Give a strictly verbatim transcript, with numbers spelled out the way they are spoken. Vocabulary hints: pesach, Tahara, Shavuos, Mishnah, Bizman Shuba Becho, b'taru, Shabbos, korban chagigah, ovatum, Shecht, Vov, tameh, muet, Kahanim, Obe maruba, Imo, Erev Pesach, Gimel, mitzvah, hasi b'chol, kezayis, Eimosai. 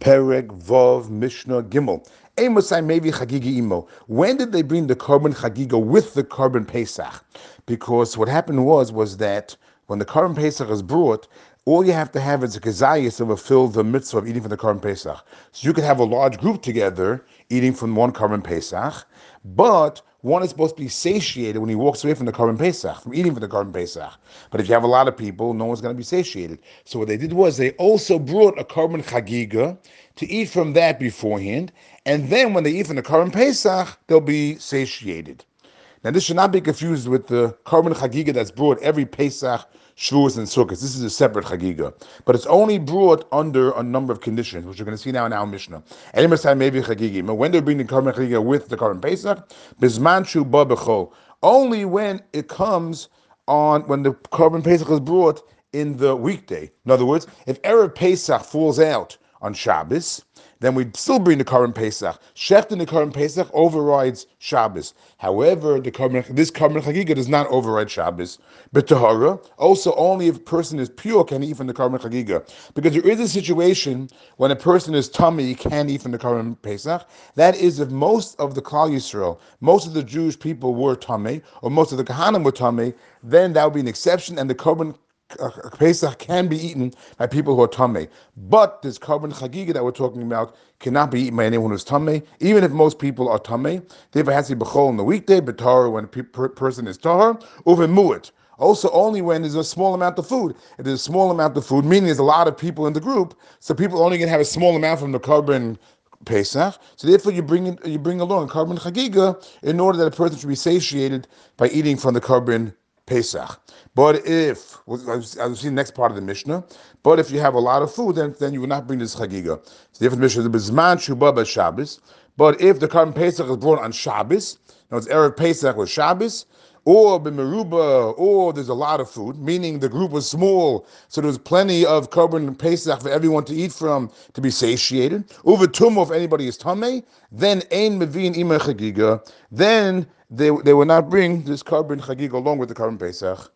Perek, Vov, Mishnah, Gimel. Eimosai, Mevi, Chagigi, Imo. When did they bring the korban chagigah with the korban pesach? Because what happened was was that when the korban pesach is brought, all you have to have is a kezayis to fulfill the mitzvah of eating from the korban pesach. So you could have a large group together eating from one korban pesach, but one is supposed to be satiated when he walks away from the korban pesach, from eating from the korban pesach. But if you have a lot of people, no one's going to be satiated. So what they did was they also brought a korban chagigah to eat from that beforehand, and then when they eat from the korban pesach, they'll be satiated. Now this should not be confused with the korban chagigah that's brought every Pesach, Shavuos, and Sukkot. This is a separate chagigah, but it's only brought under a number of conditions, which we're going to see now in our Mishnah. When they bring the korban chagigah with the korban Pesach, Bizman Shuba Becho. Only when it comes on when the korban Pesach is brought in the weekday. In other words, if Erev Pesach falls out on Shabbos, then we still bring the korban pesach. Shecht in the korban pesach overrides Shabbos. However, the korban, this korban chagigah does not override Shabbos. But Tahara, also only if a person is pure can eat from the korban chagigah, because there is a situation when a person is tameh, he can eat from the korban pesach. That is if most of the Kal Yisrael, most of the Jewish people were tameh, or most of the Kahanim were tameh, then that would be an exception, and the korban Pesach can be eaten by people who are tameh, but this korban chagigah that we're talking about cannot be eaten by anyone who's tameh, even if most people are tameh. They have a hasi b'chol on the weekday, b'taru when a pe- person is tahar, over muet. Also, only when there's a small amount of food. If there's a small amount of food, meaning there's a lot of people in the group, so people only can have a small amount from the korban Pesach. So therefore, you bring in, you bring along korban chagigah in order that a person should be satiated by eating from the korban Pesach. But if, I'll see the next part of the Mishnah, but if you have a lot of food, then, then you will not bring this chagigah. So the different Mishnah is the Bizman Shuba Becho. But if the korban Pesach is brought on Shabbos, now it's Erev Pesach with Shabbos, or Obe maruba, or there's a lot of food, meaning the group was small, so there was plenty of korban pesach for everyone to eat from to be satiated. Ovatum if anybody is tameh, then ein Mevi and Imo chagigah. Then they they will not bring this korban chagigah along with the korban pesach.